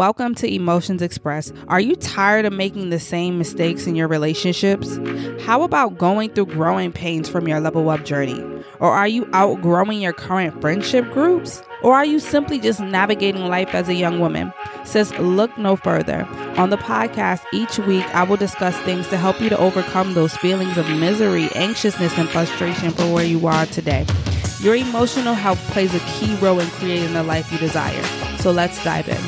Welcome to Emotions Express. Are you tired of making the same mistakes in your relationships? How about going through growing pains from your level up journey? Or are you outgrowing your current friendship groups? Or are you simply just navigating life as a young woman? Sis, look no further. On the podcast each week, I will discuss things to help you to overcome those feelings of misery, anxiousness, and frustration for where you are today. Your emotional health plays a key role in creating the life you desire. So let's dive in.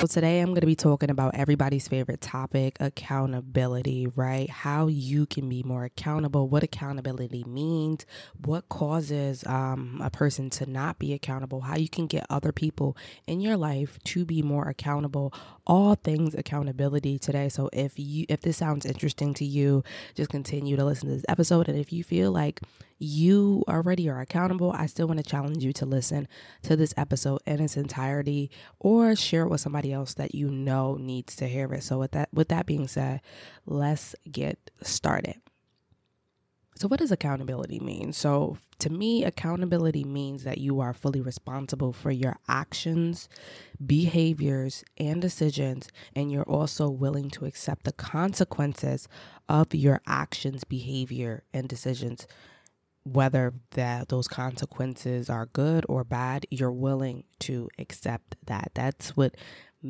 So today I'm going to be talking about everybody's favorite topic, accountability, right? How you can be more accountable, what accountability means, what causes a person to not be accountable, how you can get other people in your life to be more accountable, all things accountability today. So if this sounds interesting to you, just continue to listen to this episode. And if you feel like you already are accountable, I still want to challenge you to listen to this episode in its entirety or share it with somebody else that you know needs to hear it. So with that being said, let's get started. So what does accountability mean? So to me, accountability means that you are fully responsible for your actions, behaviors, and decisions, and you're also willing to accept the consequences of your actions, behavior, and decisions. Whether those consequences are good or bad, you're willing to accept that. That's what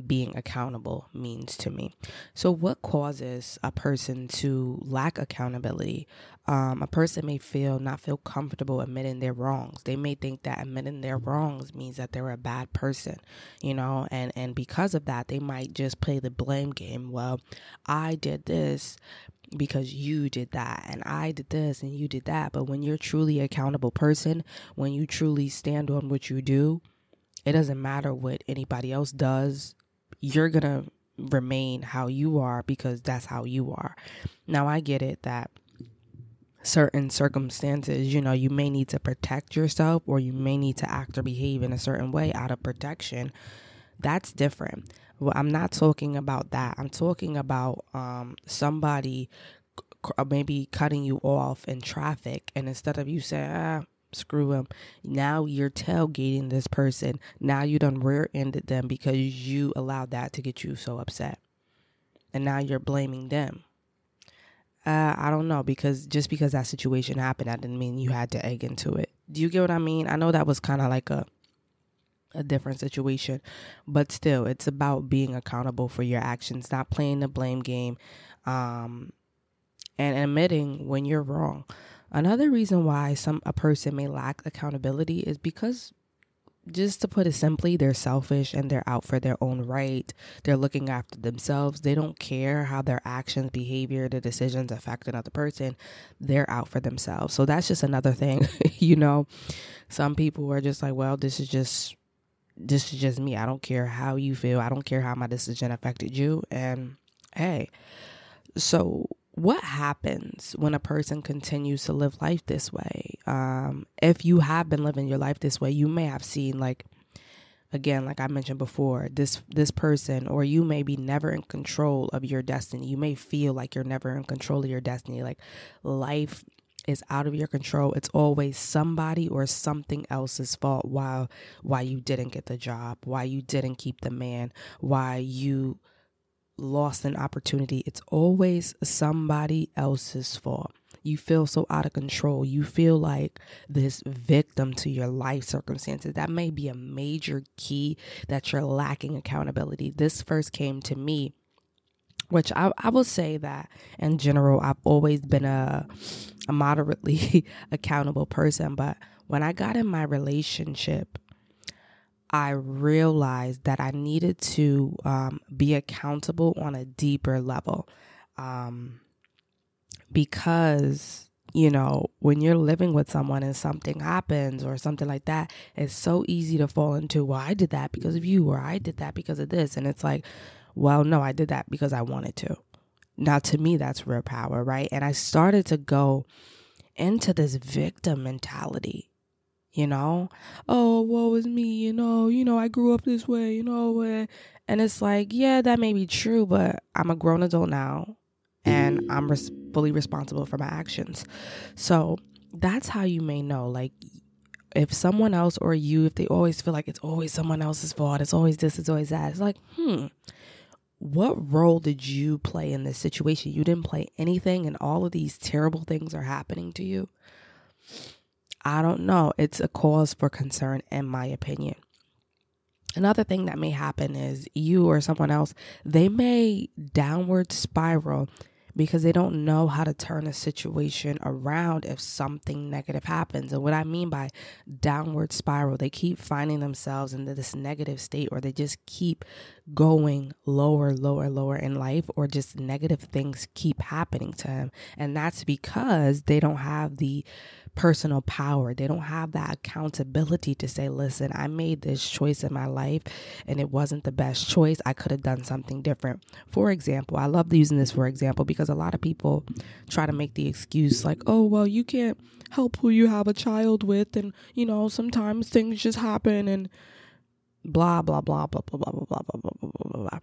being accountable means to me. So what causes a person to lack accountability? A person may not feel comfortable admitting their wrongs. They may think that admitting their wrongs means that they're a bad person, you know, and because of that, they might just play the blame game. Well, I did this because you did that, and I did this, and you did that. But when you're truly an accountable person, when you truly stand on what you do, it doesn't matter what anybody else does. You're going to remain how you are because that's how you are. Now, I get it that certain circumstances, you know, you may need to protect yourself, or you may need to act or behave in a certain way out of protection. That's different. Well, I'm not talking about that. I'm talking about somebody maybe cutting you off in traffic, and instead of you saying, screw him, now you're tailgating this person. Now you done rear-ended them because you allowed that to get you so upset. And now you're blaming them. I don't know, because just because that situation happened, that didn't mean you had to egg into it. Do you get what I mean? I know that was kind of like a different situation, but still, it's about being accountable for your actions, not playing the blame game, and admitting when you're wrong. Another reason why a person may lack accountability is because, just to put it simply, they're selfish and they're out for their own right. They're looking after themselves. They don't care how their actions, behavior, their decisions affect another person. They're out for themselves. So that's just another thing, you know. Some people are just like, well, this is just me. I don't care how you feel. I don't care how my decision affected you. And hey, so what happens when a person continues to live life this way? If you have been living your life this way, you may have seen, like, again, like I mentioned before, this person, or you may be never in control of your destiny. You may feel like you're never in control of your destiny. Like, life is out of your control. It's always somebody or something else's fault. Why you didn't get the job, why you didn't keep the man, why you lost an opportunity. It's always somebody else's fault. You feel so out of control. You feel like this victim to your life circumstances. That may be a major key that you're lacking accountability. This first came to me, which I will say that in general, I've always been a moderately accountable person. But when I got in my relationship, I realized that I needed to be accountable on a deeper level, because, you know, when you're living with someone and something happens or something like that, it's so easy to fall into, well, I did that because of you, or I did that because of this. And it's like, well, no, I did that because I wanted to. Now, to me, that's real power, right? And I started to go into this victim mentality, you know? Oh, woe is me, you know, I grew up this way, you know? And it's like, yeah, that may be true, but I'm a grown adult now, and I'm fully responsible for my actions. So that's how you may know, like, if someone else or you, if they always feel like it's always someone else's fault, it's always this, it's always that, it's like, what role did you play in this situation? You didn't play anything, and all of these terrible things are happening to you. I don't know. It's a cause for concern, in my opinion. Another thing that may happen is you or someone else, they may downward spiral because they don't know how to turn a situation around if something negative happens. And what I mean by downward spiral, they keep finding themselves in this negative state, or they just keep going lower, lower, lower in life, or just negative things keep happening to them. And that's because they don't have the personal power. They don't have that accountability to say, listen, I made this choice in my life and it wasn't the best choice. I could have done something different. For example, I love using this for example because a lot of people try to make the excuse like, oh, well, you can't help who you have a child with. And, you know, sometimes things just happen and blah, blah, blah, blah, blah, blah, blah, blah, blah, blah, blah, blah, blah.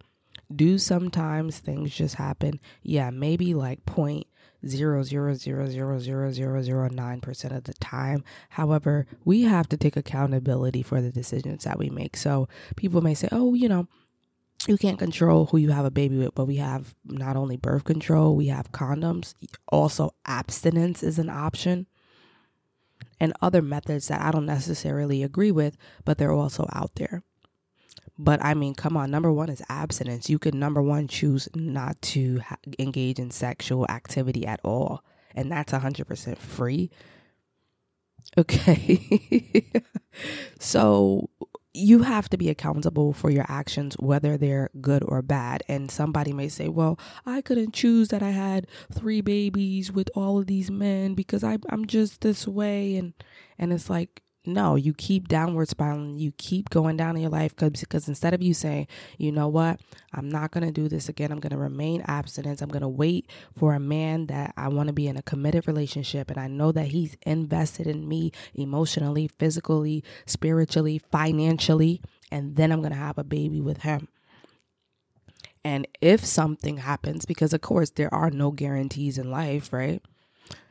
Do sometimes things just happen? Yeah, maybe like 0.00000009% of the time. However, we have to take accountability for the decisions that we make. So people may say, oh, you know, you can't control who you have a baby with, but we have not only birth control, we have condoms. Also, abstinence is an option, and other methods that I don't necessarily agree with, but they're also out there. But I mean, come on, number one is abstinence. You can, number one, choose not to engage in sexual activity at all. And that's 100% free. Okay. So you have to be accountable for your actions, whether they're good or bad. And somebody may say, well, I couldn't choose that I had 3 babies with all of these men because I'm just this way. And it's like, no, you keep downward spiraling. You keep going down in your life because instead of you saying, you know what, I'm not going to do this again. I'm going to remain abstinent. I'm going to wait for a man that I want to be in a committed relationship. And I know that he's invested in me emotionally, physically, spiritually, financially. And then I'm going to have a baby with him. And if something happens, because of course there are no guarantees in life, right?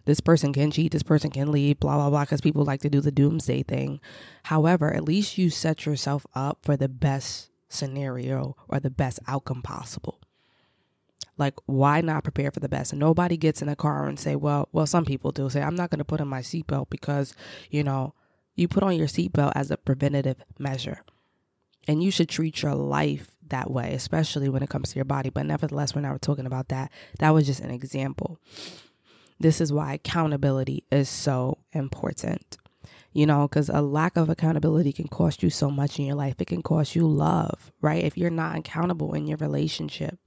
This person can cheat, this person can leave, blah, blah, blah, because people like to do the doomsday thing. However, at least you set yourself up for the best scenario or the best outcome possible. Like, why not prepare for the best? Nobody gets in a car and say, well, some people do say, I'm not going to put on my seatbelt because, you know, you put on your seatbelt as a preventative measure. And you should treat your life that way, especially when it comes to your body. But nevertheless, we're not talking about that. That was just an example. This is why accountability is so important, you know, because a lack of accountability can cost you so much in your life. It can cost you love, right? If you're not accountable in your relationship,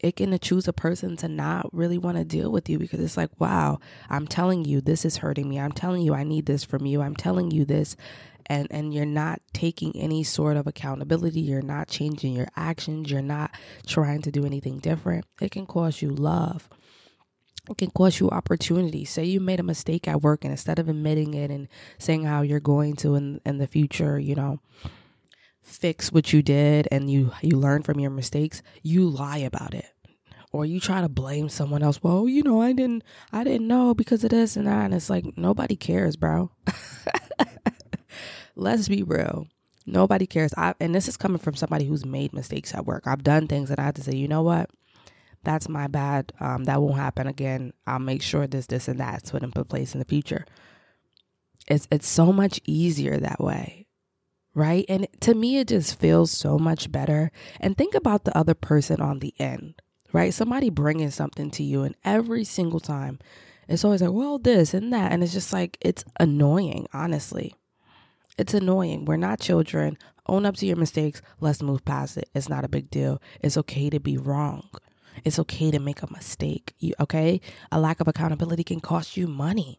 it can choose a person to not really want to deal with you because it's like, wow, I'm telling you, this is hurting me. I'm telling you, I need this from you. I'm telling you this. And you're not taking any sort of accountability. You're not changing your actions. You're not trying to do anything different. It can cost you love. It can cost you opportunity. Say you made a mistake at work, and instead of admitting it and saying how you're going to in the future, you know, fix what you did and you learn from your mistakes, you lie about it. Or you try to blame someone else. Well, you know, I didn't know because of this and that. And it's like, nobody cares, bro. Let's be real. Nobody cares. And this is coming from somebody who's made mistakes at work. I've done things that I have to say, you know what? That's my bad. That won't happen again. I'll make sure this, and that's put in place in the future. It's so much easier that way, right? And to me, it just feels so much better. And think about the other person on the end, right? Somebody bringing something to you, and every single time, it's always like, well, this and that. And it's just like, it's annoying, honestly. It's annoying. We're not children. Own up to your mistakes. Let's move past it. It's not a big deal. It's okay to be wrong. It's okay to make a mistake, okay? A lack of accountability can cost you money,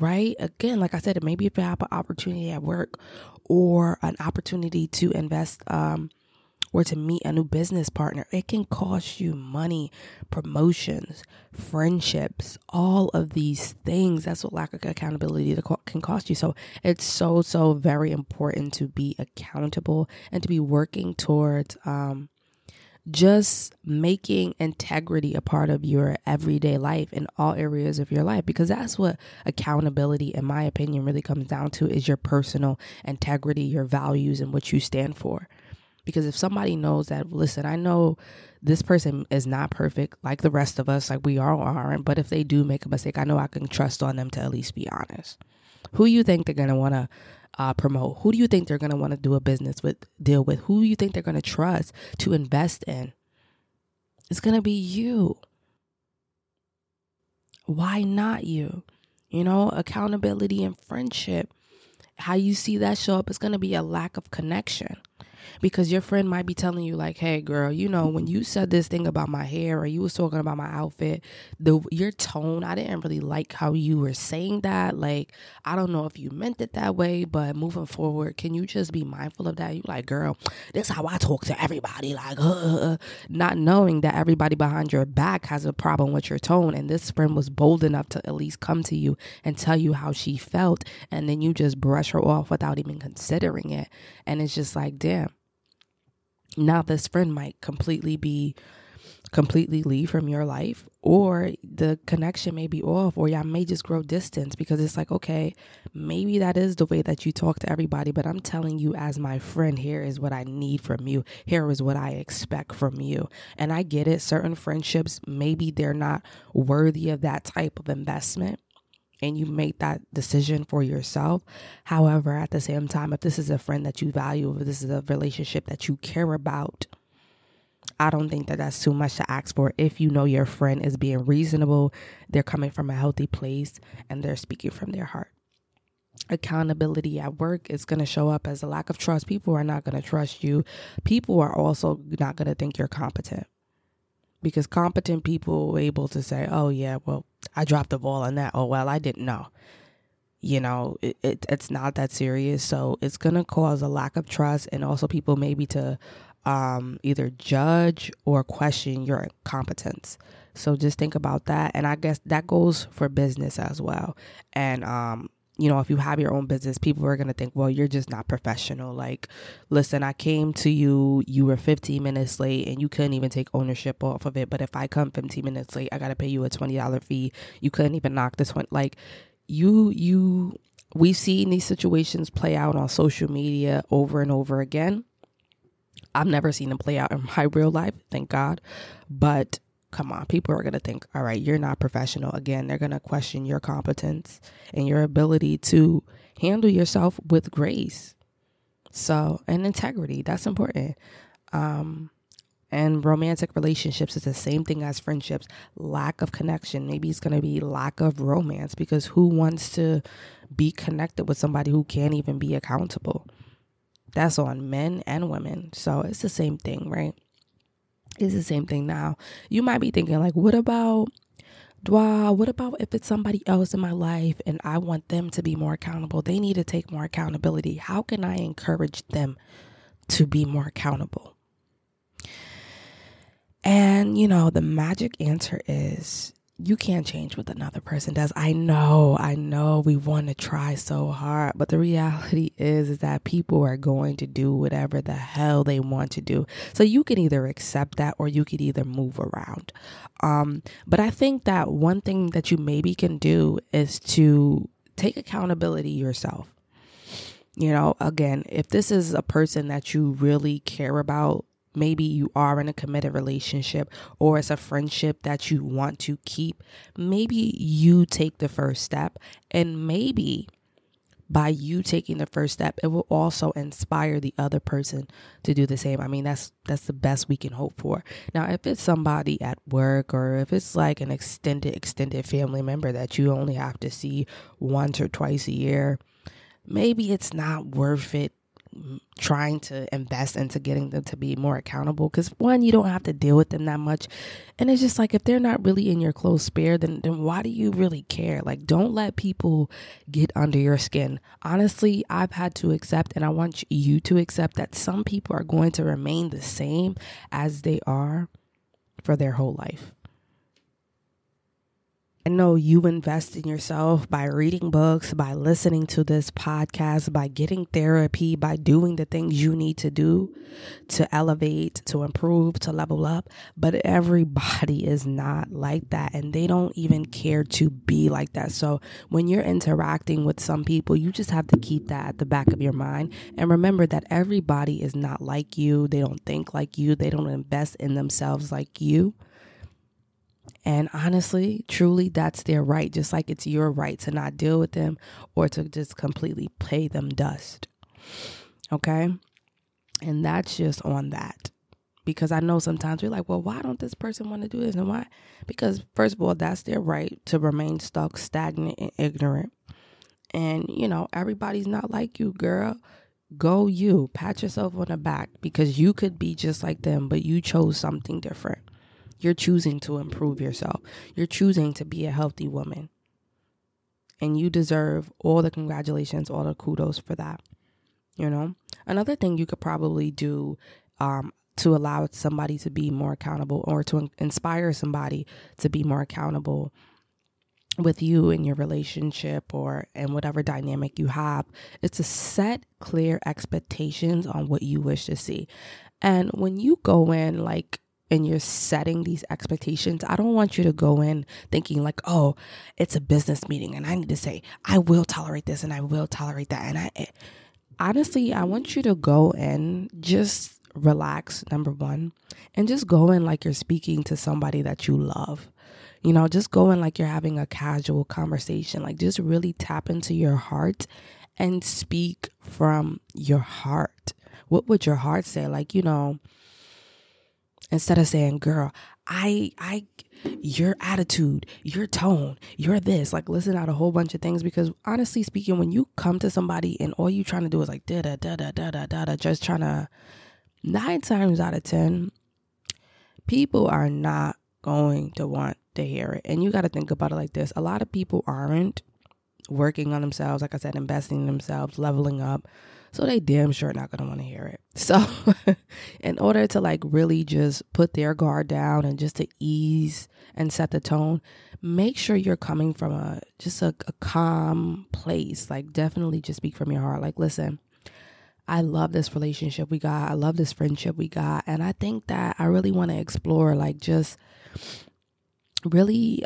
right? Again, like I said, maybe if you have an opportunity at work or an opportunity to invest or to meet a new business partner, it can cost you money, promotions, friendships, all of these things. That's what lack of accountability can cost you. So it's so, so very important to be accountable and to be working towards just making integrity a part of your everyday life in all areas of your life, because that's what accountability, in my opinion, really comes down to, is your personal integrity, your values, and what you stand for. Because if somebody knows that, listen, I know this person is not perfect like the rest of us, like we all aren't, but if they do make a mistake, I know I can trust on them to at least be honest. Who you think they're going to want to promote? Who do you think they're going to want to do a business with, deal with? Who do you think they're going to trust to invest in? It's going to be you. Why not you? You know, accountability and friendship, how you see that show up is going to be a lack of connection. Because your friend might be telling you like, hey, girl, you know, when you said this thing about my hair or you was talking about my outfit, your tone, I didn't really like how you were saying that. Like, I don't know if you meant it that way, but moving forward, can you just be mindful of that? You like, girl, this how I talk to everybody. Like, not knowing that everybody behind your back has a problem with your tone. And this friend was bold enough to at least come to you and tell you how she felt. And then you just brush her off without even considering it. And it's just like, damn. Now this friend might completely leave from your life, or the connection may be off, or y'all may just grow distance, because it's like, okay, maybe that is the way that you talk to everybody, but I'm telling you as my friend, here is what I need from you. Here is what I expect from you. And I get it. Certain friendships, maybe they're not worthy of that type of investment. And you make that decision for yourself. However, at the same time, if this is a friend that you value, if this is a relationship that you care about, I don't think that that's too much to ask for. If you know your friend is being reasonable, they're coming from a healthy place, and they're speaking from their heart. Accountability at work is going to show up as a lack of trust. People are not going to trust you. People are also not going to think you're competent. Because competent people are able to say, oh, yeah, well, I dropped the ball on that. Oh, well, I didn't know. You know, it's not that serious. So it's going to cause a lack of trust, and also people maybe to either judge or question your competence. So just think about that. And I guess that goes for business as well. And, you know, if you have your own business, people are going to think, well, you're just not professional. Like, listen, I came to you, you were 15 minutes late and you couldn't even take ownership off of it. But if I come 15 minutes late, I got to pay you a $20 fee. You couldn't even knock this one. Like we've seen these situations play out on social media over and over again. I've never seen them play out in my real life. Thank God. But come on, people are going to think, all right, you're not professional. Again, they're going to question your competence and your ability to handle yourself with grace. So, and integrity, that's important. And romantic relationships is the same thing as friendships. Lack of connection. Maybe it's going to be lack of romance, because who wants to be connected with somebody who can't even be accountable? That's on men and women. So it's the same thing, right? It's the same thing now. You might be thinking like, what about if it's somebody else in my life and I want them to be more accountable? They need to take more accountability. How can I encourage them to be more accountable? And, you know, the magic answer is you can't change what another person does. I know we want to try so hard, but the reality is that people are going to do whatever the hell they want to do. So you can either accept that or you could either move around. But I think that one thing that you maybe can do is to take accountability yourself. You know, again, if this is a person that you really care about, maybe you are in a committed relationship, or it's a friendship that you want to keep. Maybe you take the first step, and maybe by you taking the first step, it will also inspire the other person to do the same. I mean, that's the best we can hope for. Now, if it's somebody at work, or if it's like an extended family member that you only have to see once or twice a year, maybe it's not worth it trying to invest into getting them to be more accountable, because one, you don't have to deal with them that much, and it's just like, if they're not really in your close sphere, then why do you really care? Like, don't let people get under your skin. Honestly, I've had to accept, and I want you to accept, that some people are going to remain the same as they are for their whole life. And no, you invest in yourself by reading books, by listening to this podcast, by getting therapy, by doing the things you need to do to elevate, to improve, to level up. But everybody is not like that, and they don't even care to be like that. So when you're interacting with some people, you just have to keep that at the back of your mind. And remember that everybody is not like you. They don't think like you. They don't invest in themselves like you. And honestly, truly, that's their right, just like it's your right to not deal with them or to just completely pay them dust. Okay? And that's just on that. Because I know sometimes we're like, well, why don't this person want to do this? And why? Because first of all, that's their right to remain stuck, stagnant, and ignorant. And, you know, everybody's not like you, girl. Go you. Pat yourself on the back, because you could be just like them, but you chose something different. You're choosing to improve yourself. You're choosing to be a healthy woman. And you deserve all the congratulations, all the kudos for that. You know, another thing you could probably do to allow somebody to be more accountable, or to inspire somebody to be more accountable with you in your relationship or in whatever dynamic you have, is to set clear expectations on what you wish to see. And when you go in and you're setting these expectations, I don't want you to go in thinking like, oh, it's a business meeting and I need to say, I will tolerate this and I will tolerate that. And honestly, I want you to go in, just relax, number one, and just go in like you're speaking to somebody that you love. You know, just go in like you're having a casual conversation, like just really tap into your heart and speak from your heart. What would your heart say? Like, you know, instead of saying, girl, your attitude, your tone, you're this, like listen out a whole bunch of things. Because honestly speaking, when you come to somebody and all you trying to do is like, da da da da da da da da, just trying to, 9 times out of 10, people are not going to want to hear it. And you got to think about it like this. A lot of people aren't working on themselves, like I said, investing in themselves, leveling up. So they damn sure not going to want to hear it. So in order to like really just put their guard down and just to ease and set the tone, make sure you're coming from a calm place. Like definitely just speak from your heart. Like, listen, I love this relationship we got. I love this friendship we got. And I think that I really want to explore like just really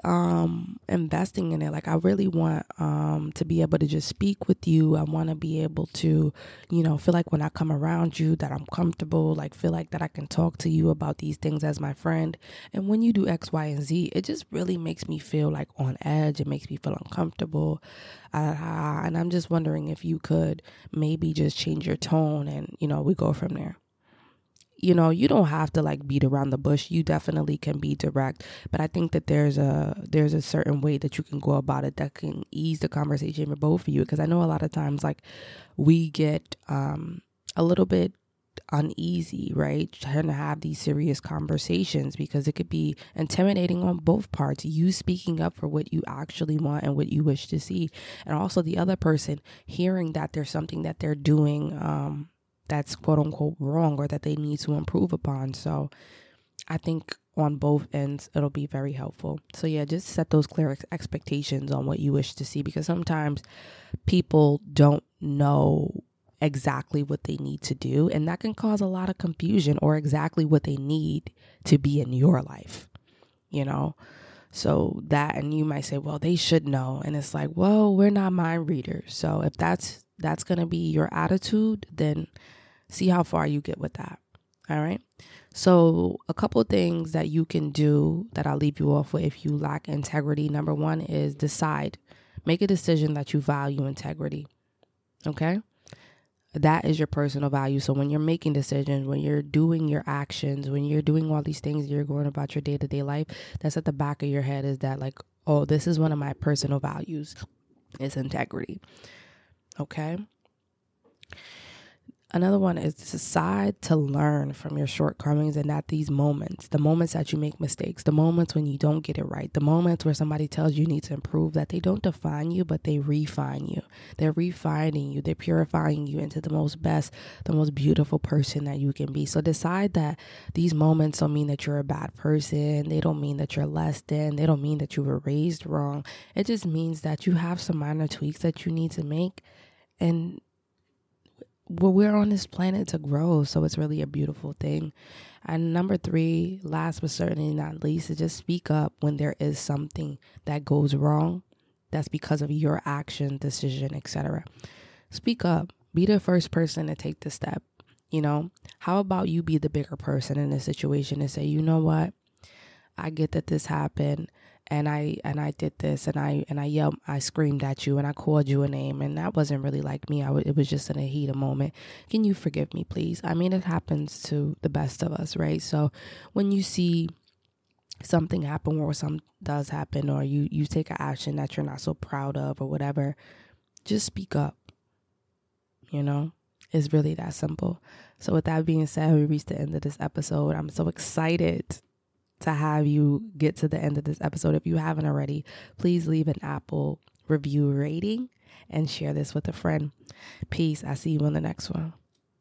investing in it. Like I really want to be able to just speak with you. I want to be able to, you know, feel like when I come around you that I'm comfortable, like feel like that I can talk to you about these things as my friend. And when you do X, Y, and Z, it just really makes me feel like on edge. It makes me feel uncomfortable. And I'm just wondering if you could maybe just change your tone and, you know, we go from there. You know, you don't have to like beat around the bush. You definitely can be direct. But I think that there's a certain way that you can go about it that can ease the conversation for both of you. Because I know a lot of times like we get a little bit uneasy, right? Trying to have these serious conversations because it could be intimidating on both parts. You speaking up for what you actually want and what you wish to see. And also the other person hearing that there's something that they're doing that's quote unquote wrong or that they need to improve upon. So I think on both ends, it'll be very helpful. So yeah, just set those clear expectations on what you wish to see, because sometimes people don't know exactly what they need to do. And that can cause a lot of confusion, or exactly what they need to be in your life, you know? So that, and you might say, well, they should know. And it's like, well, we're not mind readers. So if that's going to be your attitude, then see how far you get with that. All right. So a couple of things that you can do that I'll leave you off with if you lack integrity. Number one is decide. Make a decision that you value integrity. Okay. That is your personal value. So when you're making decisions, when you're doing your actions, when you're doing all these things, you're going about your day-to-day life, that's at the back of your head, is that like, oh, this is one of my personal values. It's integrity. Okay. Another one is decide to learn from your shortcomings and not these moments, the moments that you make mistakes, the moments when you don't get it right, the moments where somebody tells you need to improve, that they don't define you, but they refine you. They're refining you. They're purifying you into the most best, the most beautiful person that you can be. So decide that these moments don't mean that you're a bad person. They don't mean that you're less than. They don't mean that you were raised wrong. It just means that you have some minor tweaks that you need to make, and well, we're on this planet to grow, so it's really a beautiful thing. And number 3, last but certainly not least, is just speak up when there is something that goes wrong that's because of your action, decision, etc. Speak up. Be the first person to take the step. You know, how about you be the bigger person in this situation and say, you know what, I get that this happened. And I did this, and I screamed at you, and I called you a name, and that wasn't really like me. It was just in the heat of moment. Can you forgive me, please? I mean, it happens to the best of us, right? So when you see something happen or something does happen, or you take an action that you're not so proud of or whatever, just speak up, you know? It's really that simple. So with that being said, we reached the end of this episode. I'm so excited to have you get to the end of this episode. If you haven't already, please leave an Apple review rating and share this with a friend. Peace. I see you on the next one.